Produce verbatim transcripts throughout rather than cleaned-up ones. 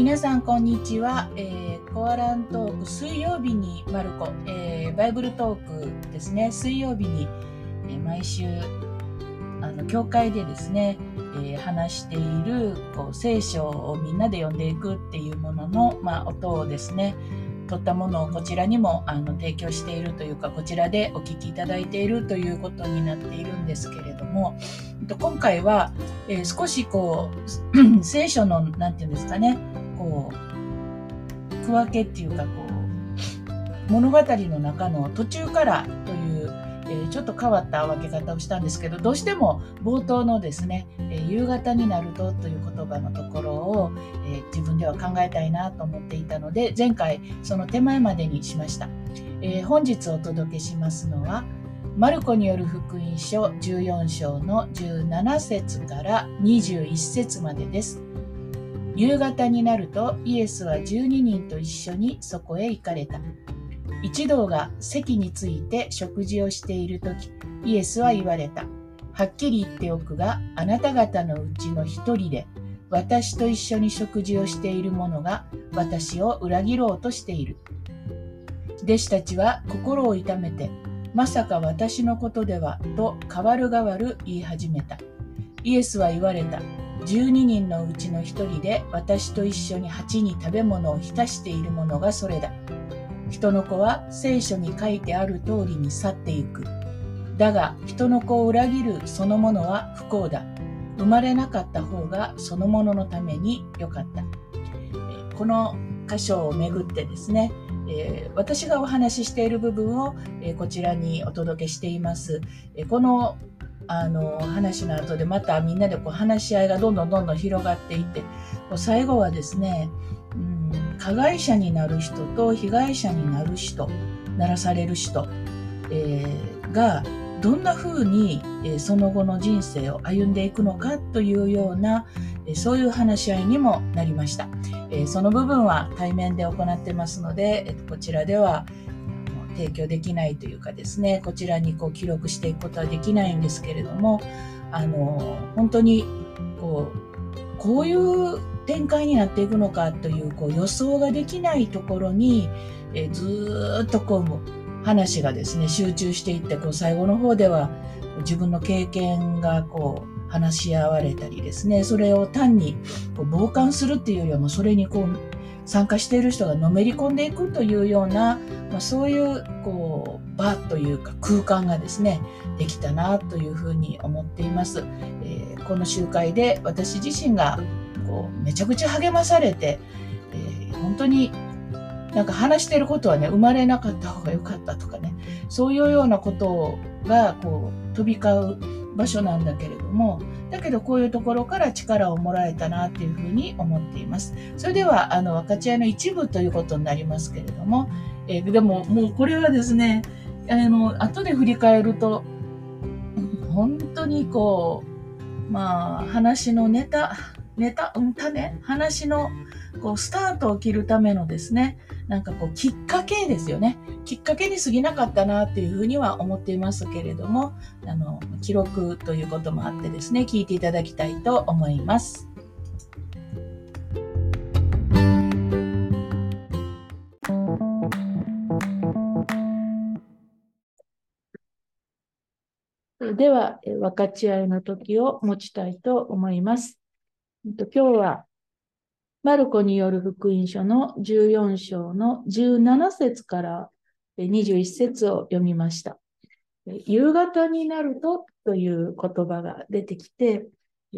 皆さんこんにちは、えー、コアラントーク水曜日にマルコ、えー、バイブルトークですね、水曜日に、えー、毎週あの教会でですね、えー、話しているこう聖書をみんなで読んでいくっていうものの、まあ、音をですね取ったものをこちらにもあの提供しているというか、こちらでお聞きいただいているということになっているんですけれども、今回は、えー、少しこう聖書のなんていうんですかね、こう区分けっていうか、こう物語の中の途中からという、えー、ちょっと変わった分け方をしたんですけど、どうしても冒頭のですね、えー、夕方になるとという言葉のところを、えー、自分では考えたいなと思っていたので、前回その手前までにしました。えー、本日お届けしますのはマルコによる福音書じゅうよん章のじゅうなな節からにじゅういち節までです。夕方になるとイエスはじゅうににんと一緒にそこへ行かれた。一同が席について食事をしているとき、イエスは言われた。はっきり言っておくが、あなた方のうちの一人で私と一緒に食事をしている者が私を裏切ろうとしている。弟子たちは心を痛めて、まさか私のことではと代わる代わる言い始めた。イエスは言われた。じゅうににんのうちの一人で私と一緒に鉢に食べ物を浸しているものがそれだ。人の子は聖書に書いてある通りに去っていく。だが人の子を裏切るそのものは不幸だ。生まれなかった方がそのもののためによかった。この箇所をめぐってですね、えー、私がお話ししている部分を、えー、こちらにお届けしています。えー、このあの話の後でまたみんなでこう話し合いがどんどんどんどん広がっていって、最後はですね、うん、加害者になる人と被害者になる人、ならされる人、えー、がどんな風に、えー、その後の人生を歩んでいくのかというような、えー、そういう話し合いにもなりました。えー、その部分は対面で行ってますので、えー、こちらでは提供できないというかですね、こちらにこう記録していくことはできないんですけれども、あの本当にこう、こういう展開になっていくのかという、こう予想ができないところにえずっとこう話がですね集中していって、こう最後の方では自分の経験がこう話し合われたりですね、それを単にこう傍観するっていうよりはもうそれにこう参加している人がのめり込んでいくというような、まあ、そういうこう場というか空間がですねできたなというふうに思っています。えー、この集会で私自身がこうめちゃくちゃ励まされて、えー、本当になんか話していることはね、生まれなかった方が良かったとかね、そういうようなことがこう飛び交う場所なんだけれども、だけどこういうところから力をもらえたなというふうに思っています。それではあの分かち合いの一部ということになりますけれども、えー、でももうこれはですね、あの後で振り返ると本当にこう、まあ話のネタネタうん種話のこうスタートを切るためのですね、なんかこうきっかけですよね。きっかけに過ぎなかったなというふうには思っていますけれども、あの記録ということもあってですね、聞いていただきたいと思います。では分かち合いの時を持ちたいと思います。今日はマルコによる福音書のじゅうよん章のじゅうなな節からにじゅういち節を読みました。夕方になるとという言葉が出てきて、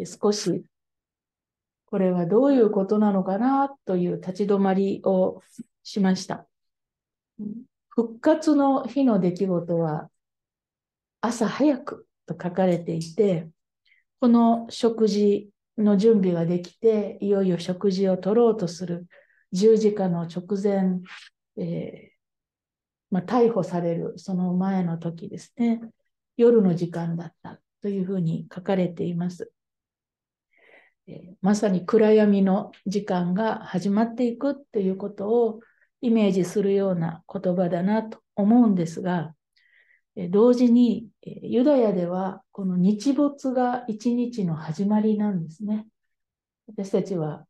少しこれはどういうことなのかなという立ち止まりをしました。復活の日の出来事は朝早くと書かれていて、この食事の準備ができて、いよいよ食事を取ろうとする十字架の直前、えーまあ、逮捕されるその前の時ですね、夜の時間だったというふうに書かれています。えー、まさに暗闇の時間が始まっていくということをイメージするような言葉だなと思うんですが、同時にユダヤではこの日没が一日の始まりなんですね。私たちは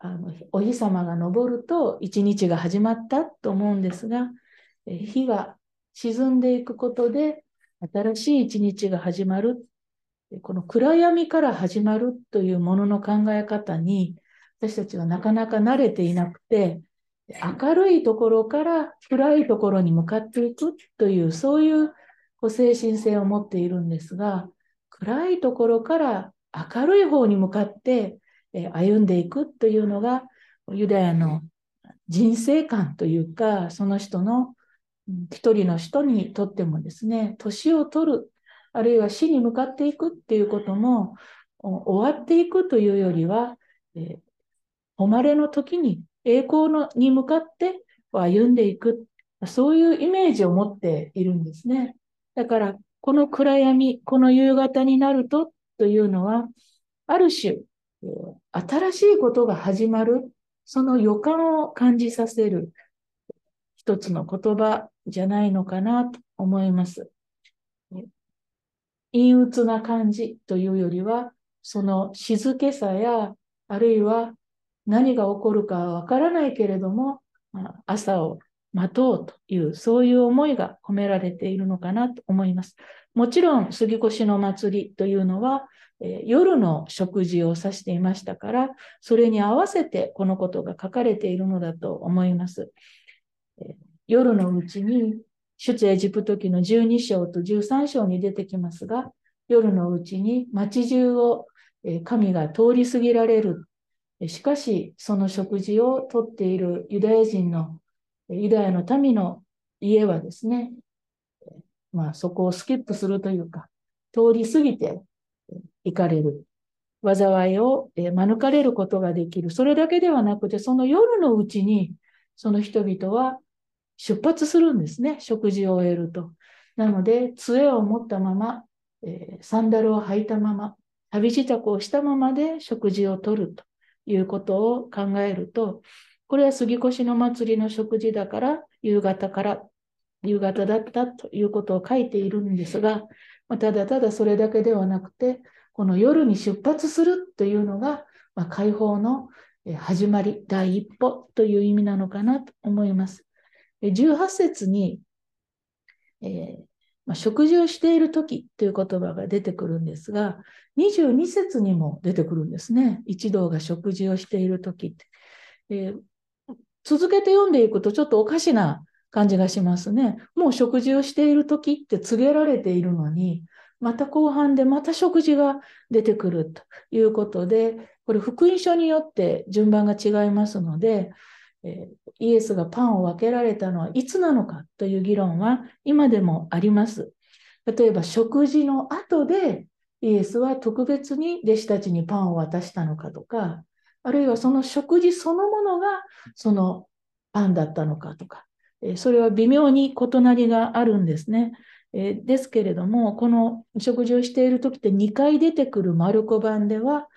あのお日様が昇ると一日が始まったと思うんですが、日は沈んでいくことで新しい一日が始まる、この暗闇から始まるというものの考え方に私たちはなかなか慣れていなくて、明るいところから暗いところに向かっていくという、そういう精神性を持っているんですが、暗いところから明るい方に向かって歩んでいくというのがユダヤの人生観というか、その人の一人の人にとってもですね、年を取る、あるいは死に向かっていくっていうことも、終わっていくというよりは、誉れの時に栄光のに向かって歩んでいく、そういうイメージを持っているんですね。だからこの暗闇、この夕方になるとというのは、ある種新しいことが始まる、その予感を感じさせる一つの言葉じゃないのかなと思います。陰鬱な感じというよりは、その静けさや、あるいは何が起こるかわからないけれども、朝を待とうという、そういう思いが込められているのかなと思います。もちろん、杉越の祭りというのは、えー、夜の食事を指していましたから、それに合わせてこのことが書かれているのだと思います。えー、夜のうちに、出エジプト記のじゅうに章とじゅうさん章に出てきますが、夜のうちに町中を神が通り過ぎられる。しかし、その食事をとっているユダヤ人のユダヤの民の家はですね、まあ、そこをスキップするというか、通り過ぎて行かれる。災いを免れることができる。それだけではなくて、その夜のうちに、その人々は出発するんですね。食事を終えると。なので、杖を持ったまま、サンダルを履いたまま、旅支度をしたままで食事をとるということを考えると、これは杉越の祭りの食事だから、夕方から、夕方だったということを書いているんですが、ただただそれだけではなくて、この夜に出発するというのが、まあ、解放の始まり、第一歩という意味なのかなと思います。じゅうはち節に、えーまあ、食事をしているときという言葉が出てくるんですが、にじゅうに節にも出てくるんですね。一同が食事をしているときって。えー続けて読んでいくとちょっとおかしな感じがしますね。もう食事をしているときって告げられているのに、また後半でまた食事が出てくるということで、これ福音書によって順番が違いますので、えー、イエスがパンを分けられたのはいつなのかという議論は今でもあります。例えば食事の後でイエスは特別に弟子たちにパンを渡したのかとか、あるいはその食事そのものがそのパンだったのかとか、それは微妙に異なりがあるんですね。ですけれども、この食事をしている時ってにかい出てくるマルコ版では、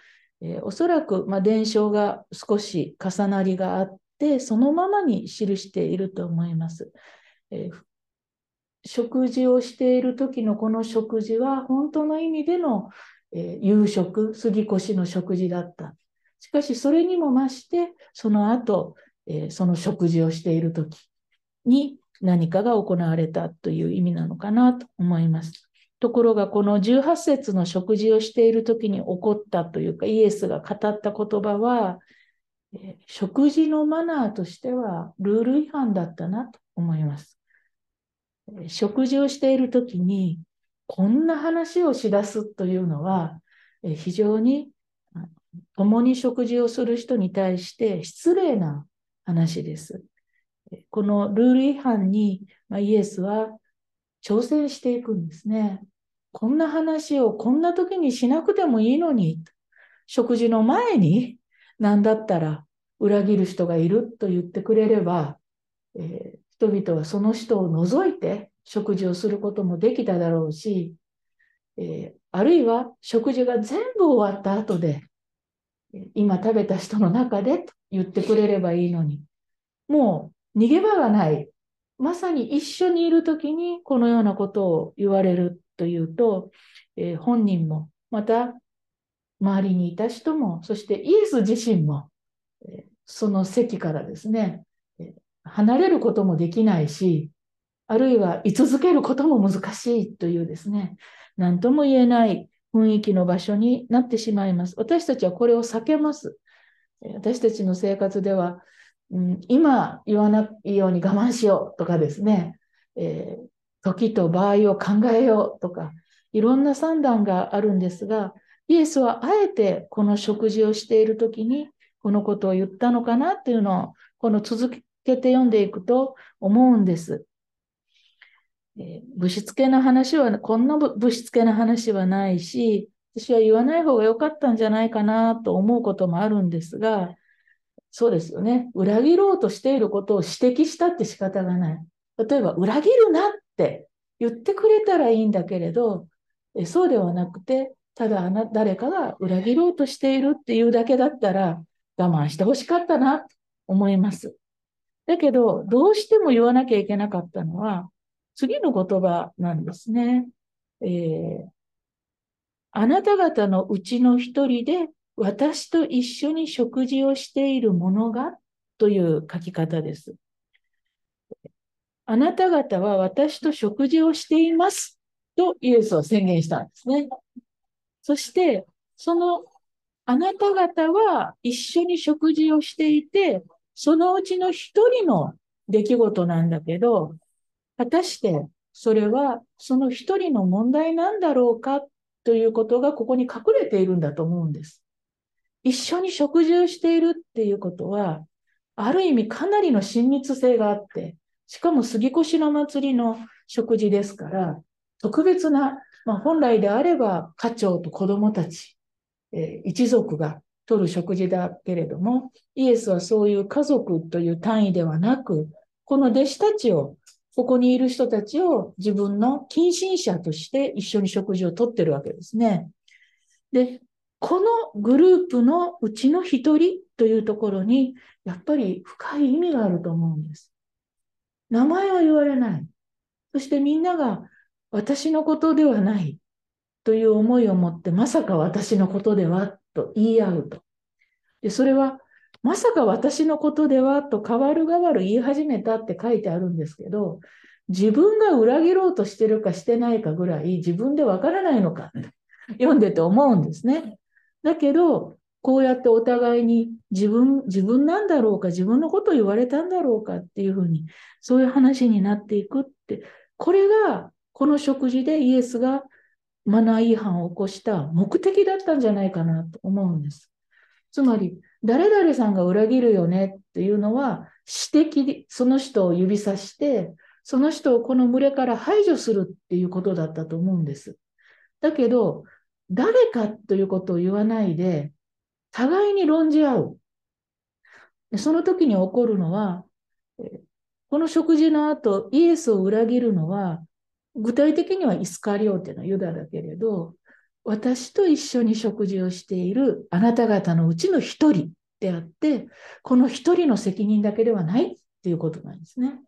おそらくまあ伝承が少し重なりがあって、そのままに記していると思います。食事をしている時のこの食事は本当の意味での夕食、杉越の食事だった。しかしそれにも増して、その後、えー、その食事をしているときに何かが行われたという意味なのかなと思います。ところがこのじゅうはち節の食事をしているときに起こったというか、イエスが語った言葉は、えー、食事のマナーとしてはルール違反だったなと思います。えー、食事をしているときにこんな話をしだすというのは、えー、非常に共に食事をする人に対して失礼な話です。このルール違反にイエスは挑戦していくんですね。こんな話をこんな時にしなくてもいいのに、食事の前に何だったら裏切る人がいると言ってくれれば、えー、人々はその人を除いて食事をすることもできただろうし、えー、あるいは食事が全部終わった後で、今食べた人の中でと言ってくれればいいのに、もう逃げ場がない。まさに一緒にいるときにこのようなことを言われるというと、えー、本人も、また周りにいた人も、そしてイエス自身も、えー、その席からですね、離れることもできないし、あるいは居続けることも難しいというですね、何とも言えない雰囲気の場所になってしまいます。私たちはこれを避けます。私たちの生活では、うん、今言わないように我慢しようとかですね、えー、時と場合を考えようとか、いろんな算段があるんですが、イエスはあえてこの食事をしているときにこのことを言ったのかなというのを、この続けて読んでいくと思うんです。えー、ぶしつけな話は、こんなぶしつけな話はないし、私は言わない方が良かったんじゃないかなと思うこともあるんですが、そうですよね。裏切ろうとしていることを指摘したって仕方がない。例えば、裏切るなって言ってくれたらいいんだけれど、えそうではなくて、ただあな誰かが裏切ろうとしているっていうだけだったら、我慢してほしかったなと思います。だけど、どうしても言わなきゃいけなかったのは、次の言葉なんですね。えー、あなた方のうちの一人で、私と一緒に食事をしている者がという書き方です。あなた方は私と食事をしていますとイエスは宣言したんですね。そしてそのあなた方は一緒に食事をしていて、そのうちの一人の出来事なんだけど、果たしてそれはその一人の問題なんだろうかということがここに隠れているんだと思うんです。一緒に食事をしているっていうことは、ある意味かなりの親密性があって、しかも杉越の祭りの食事ですから、特別な、まあ、本来であれば家長と子供たち、えー、一族が取る食事だけれども、イエスはそういう家族という単位ではなく、この弟子たちを、ここにいる人たちを自分の近親者として一緒に食事をとってるわけですね。で、このグループのうちの一人というところに、やっぱり深い意味があると思うんです。名前は言われない。そしてみんなが私のことではないという思いを持って、まさか私のことではと言い合うと。で、それはまさか私のことではと変わる変わる言い始めたって書いてあるんですけど、自分が裏切ろうとしてるかしてないかぐらい自分でわからないのか読んでて思うんですね。だけど、こうやってお互いに自分、自分なんだろうか、自分のことを言われたんだろうかっていうふうに、そういう話になっていくって、これが、この食事でイエスがマナー違反を起こした目的だったんじゃないかなと思うんです。つまり、誰々さんが裏切るよねっていうのは、指摘で、その人を指さして、その人をこの群れから排除するっていうことだったと思うんです。だけど、誰かということを言わないで、互いに論じ合う。その時に起こるのは、この食事の後、イエスを裏切るのは、具体的にはイスカリオテのユダだけれど、私と一緒に食事をしているあなた方のうちの一人であって、この一人の責任だけではないっていうことなんですね。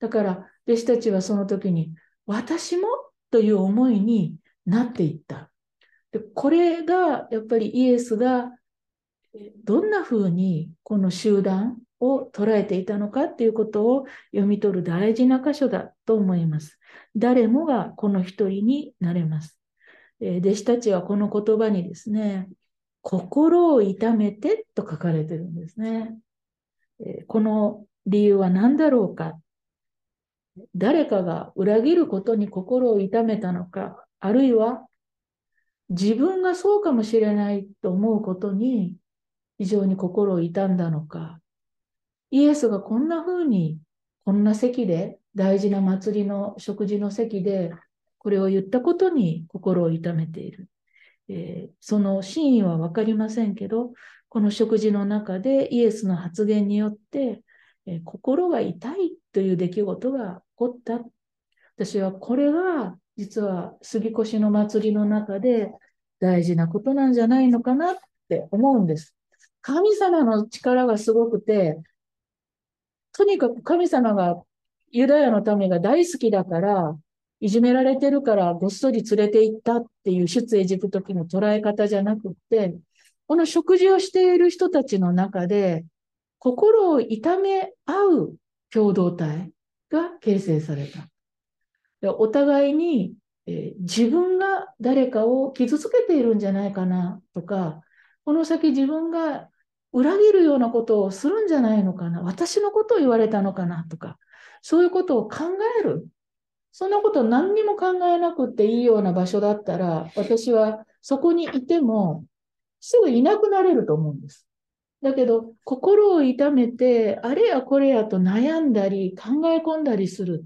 だから、弟子たちはその時に、私もという思いになっていった。で、これがやっぱりイエスがどんなふうにこの集団を捉えていたのかっていうことを読み取る大事な箇所だと思います。誰もがこの一人になれます。えー、弟子たちはこの言葉にですね、心を痛めてと書かれてるんですね。えー、この理由は何だろうか。誰かが裏切ることに心を痛めたのか、あるいは自分がそうかもしれないと思うことに非常に心を痛んだのか、イエスがこんな風にこんな席で大事な祭りの食事の席でこれを言ったことに心を痛めている、えー、その真意はわかりませんけど、この食事の中でイエスの発言によって、えー、心が痛いという出来事が起こった。私はこれが実は杉越の祭りの中で大事なことなんじゃないのかなって思うんです。神様の力がすごくて、とにかく神様がユダヤの民が大好きだから、いじめられてるからごっそり連れて行ったっていう出エジプト記の捉え方じゃなくって、この食事をしている人たちの中で、心を痛め合う共同体が形成された。お互いに、えー、自分が誰かを傷つけているんじゃないかなとか、この先自分が裏切るようなことをするんじゃないのかな、私のことを言われたのかなとか、そういうことを考える。そんなこと何にも考えなくていいような場所だったら、私はそこにいてもすぐいなくなれると思うんです。だけど心を痛めて、あれやこれやと悩んだり考え込んだりする、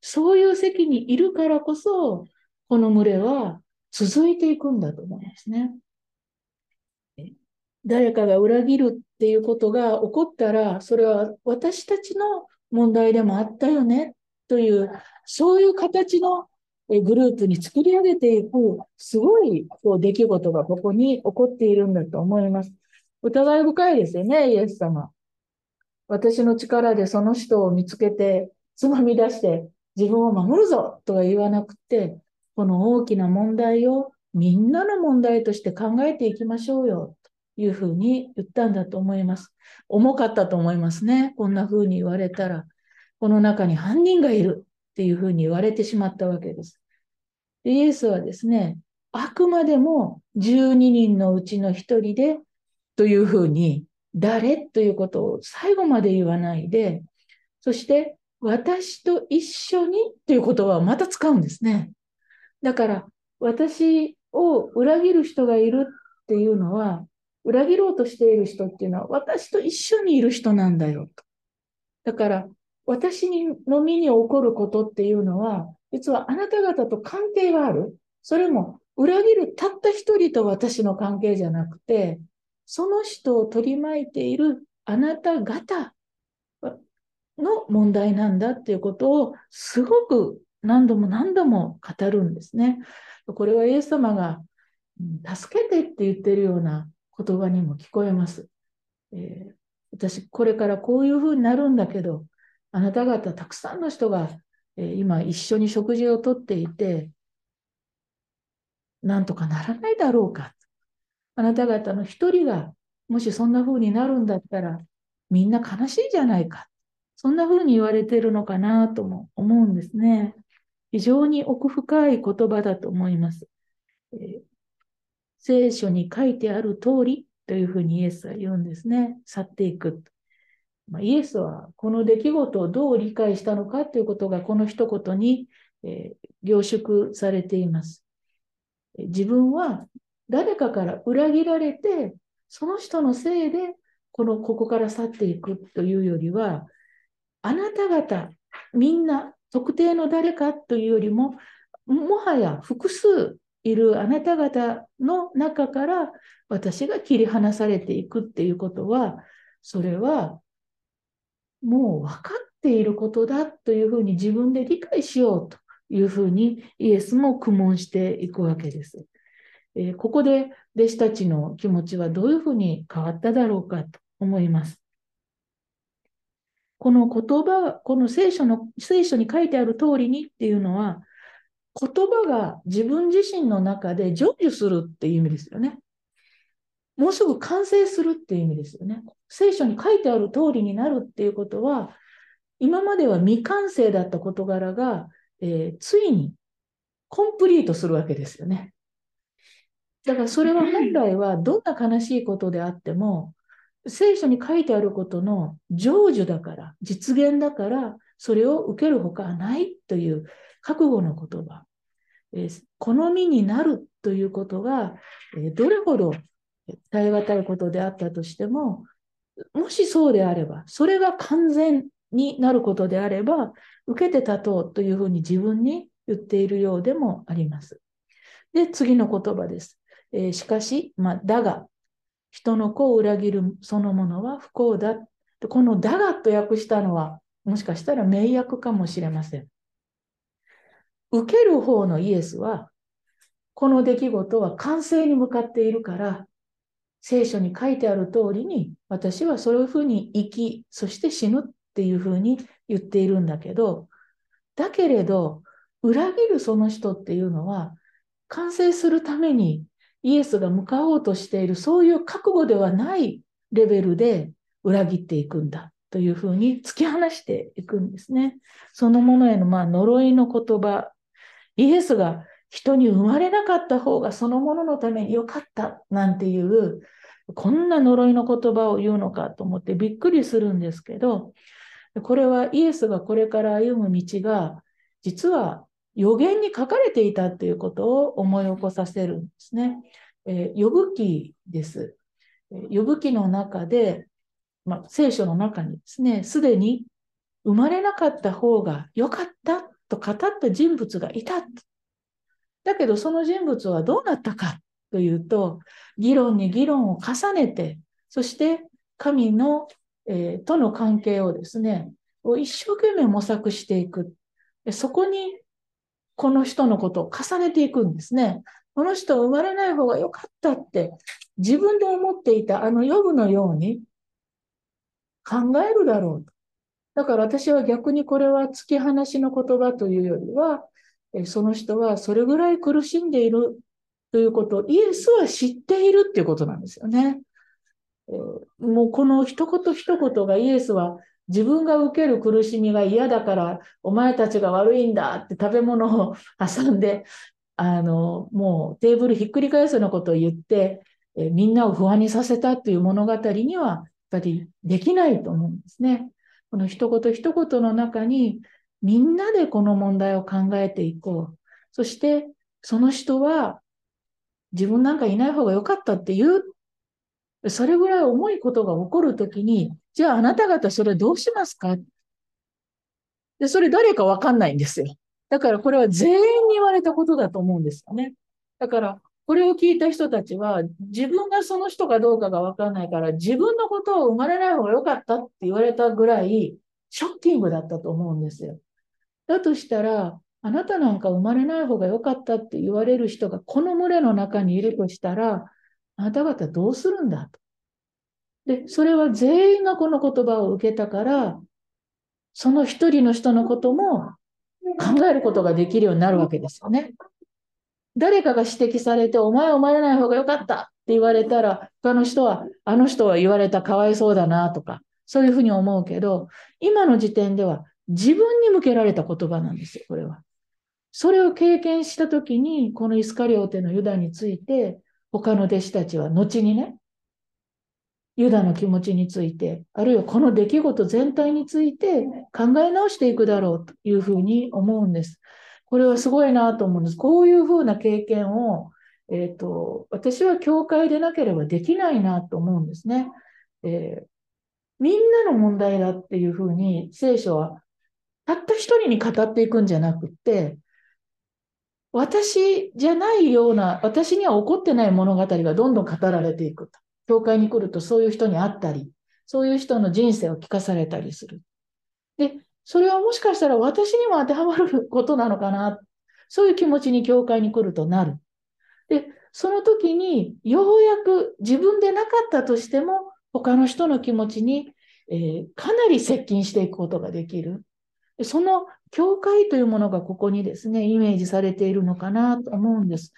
そういう席にいるからこそ、この群れは続いていくんだと思うんですね。誰かが裏切るっていうことが起こったら、それは私たちの問題でもあったよねという、そういう形のグループに作り上げていく、すごいこう出来事がここに起こっているんだと思います。疑い深いですよね、イエス様。私の力でその人を見つけて、つまみ出して自分を守るぞとは言わなくて、この大きな問題をみんなの問題として考えていきましょうよというふうに言ったんだと思います。重かったと思いますね。こんなふうに言われたら、この中に犯人がいるっていうふうに言われてしまったわけです。で、イエスはですね、あくまでもじゅうににんのうちのひとりでというふうに、誰ということを最後まで言わないで、そして私と一緒にという言葉をまた使うんですね。だから私を裏切る人がいるっていうのは、裏切ろうとしている人っていうのは私と一緒にいる人なんだよと。だから私の身に起こることっていうのは、実はあなた方と関係がある。それも裏切るたった一人と私の関係じゃなくて、その人を取り巻いているあなた方の問題なんだっていうことを、すごく何度も何度も語るんですね。これはイエス様が助けてって言ってるような言葉にも聞こえます。えー、私これからこういうふうになるんだけど、あなた方たくさんの人が、えー、今一緒に食事をとっていて、なんとかならないだろうか。あなた方の一人がもしそんな風になるんだったら、みんな悲しいじゃないか、そんな風に言われてるのかなとも思うんですね。非常に奥深い言葉だと思います。えー、聖書に書いてある通りという風にイエスは言うんですね。去っていく。まあ、イエスはこの出来事をどう理解したのかということが、この一言に、えー、凝縮されています。自分は誰かから裏切られて、その人のせいでこのここから去っていくというよりは、あなた方みんな特定の誰かというよりも、もはや複数いるあなた方の中から私が切り離されていくっていうことは、それはもう分かっていることだというふうに自分で理解しようというふうにイエスも苦悶していくわけです。ここで弟子たちの気持ちはどういうふうに変わっただろうかと思います。この言葉、この聖書の、聖書に書いてある通りにっていうのは、言葉が自分自身の中で成就するっていう意味ですよね。もうすぐ完成するっていう意味ですよね。聖書に書いてある通りになるっていうことは、今までは未完成だった事柄が、えー、ついにコンプリートするわけですよね。だからそれは本来はどんな悲しいことであっても、聖書に書いてあることの成就だから、実現だから、それを受けるほかないという覚悟の言葉。この身になるということが、どれほど耐え難いことであったとしても、もしそうであれば、それが完全になることであれば、受けて立とうというふうに自分に言っているようでもあります。で、次の言葉です。えー、しかし、まあ、だが、人の子を裏切るそのものは不幸だ。このだがと訳したのは、もしかしたら名訳かもしれません。受ける方のイエスは、この出来事は完成に向かっているから、聖書に書いてある通りに、私はそういうふうに生き、そして死ぬっていうふうに言っているんだけど、だけれど、裏切るその人っていうのは、完成するために、イエスが向かおうとしているそういう覚悟ではないレベルで裏切っていくんだというふうに突き放していくんですね。そのものへのまあ呪いの言葉、イエスが人に生まれなかった方がそのもののためによかったなんていうこんな呪いの言葉を言うのかと思ってびっくりするんですけど、これはイエスがこれから歩む道が実は予言に書かれていたということを思い起こさせるんですね。えー、ヨブ記です。ヨブ記の中で、まあ、聖書の中にですね、すでに生まれなかった方が良かったと語った人物がいた。だけどその人物はどうなったかというと、議論に議論を重ねて、そして神の、えー、との関係をですね、を一生懸命模索していく。そこにこの人のことを重ねていくんですね。この人は生まれない方が良かったって自分で思っていたあのヨブのように考えるだろうと。だから私は逆にこれは突き放しの言葉というよりは、その人はそれぐらい苦しんでいるということをイエスは知っているっていうことなんですよね。もうこの一言一言がイエスは自分が受ける苦しみが嫌だからお前たちが悪いんだって食べ物を挟んであのもうテーブルひっくり返すようなことを言ってえみんなを不安にさせたという物語にはやっぱりできないと思うんですね。この一言一言の中にみんなでこの問題を考えていこう。そしてその人は自分なんかいない方が良かったっていうそれぐらい重いことが起こるときに、じゃああなた方それどうしますか？で、それ誰かわかんないんですよ。だからこれは全員に言われたことだと思うんですよね。だからこれを聞いた人たちは自分がその人かどうかがわかんないから自分のことを生まれない方が良かったって言われたぐらいショッキングだったと思うんですよ。だとしたらあなたなんか生まれない方が良かったって言われる人がこの群れの中にいるとしたらあなた方どうするんだと。で、それは全員がこの言葉を受けたから、その一人の人のことも考えることができるようになるわけですよね。誰かが指摘されて、お前は生まれない方が良かったって言われたら、他の人は、あの人は言われたかわいそうだなとか、そういうふうに思うけど、今の時点では自分に向けられた言葉なんですよ、これは。それを経験したときに、このイスカリオテのユダについて、他の弟子たちは後にね、ユダの気持ちについて、あるいはこの出来事全体について考え直していくだろうというふうに思うんです。これはすごいなと思うんです。こういうふうな経験を、えーと、私は教会でなければできないなと思うんですね。えー、みんなの問題だっていうふうに聖書はたった一人に語っていくんじゃなくて、私じゃないような、私には起こってない物語がどんどん語られていくと。教会に来るとそういう人に会ったり、そういう人の人生を聞かされたりする。で、それはもしかしたら私にも当てはまることなのかな。そういう気持ちに教会に来るとなる。で、その時にようやく自分でなかったとしても、他の人の気持ちに、えー、かなり接近していくことができる。その教会というものがここにですね、イメージされているのかなと思うんです。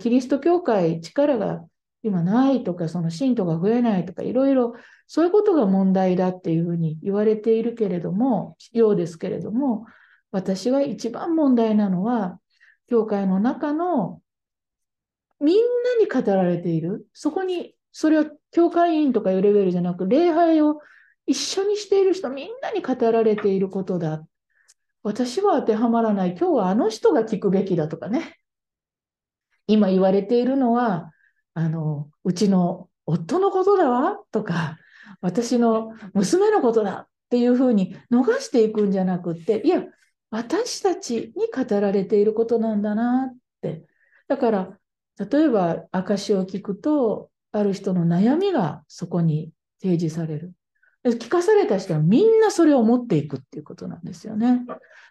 キリスト教会、力が今ないとか、その信徒が増えないとか、いろいろそういうことが問題だっていうふうに言われているけれども、ようですけれども、私は一番問題なのは、教会の中のみんなに語られている。そこに、それは教会員とかいうレベルじゃなく、礼拝を一緒にしている人みんなに語られていることだ。私は当てはまらない。今日はあの人が聞くべきだとかね。今言われているのは、あの、うちの夫のことだわとか、私の娘のことだっていうふうに逃していくんじゃなくって、いや、私たちに語られていることなんだなって。だから、例えば証を聞くと、ある人の悩みがそこに提示される。聞かされた人はみんなそれを持っていくっていうことなんですよね。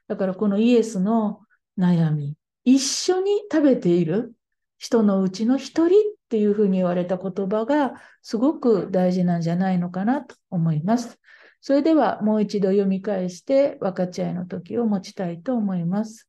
だからこのイエスの悩み、一緒に食べている人のうちの一人っていうふうに言われた言葉がすごく大事なんじゃないのかなと思います。それではもう一度読み返して分かち合いの時を持ちたいと思います。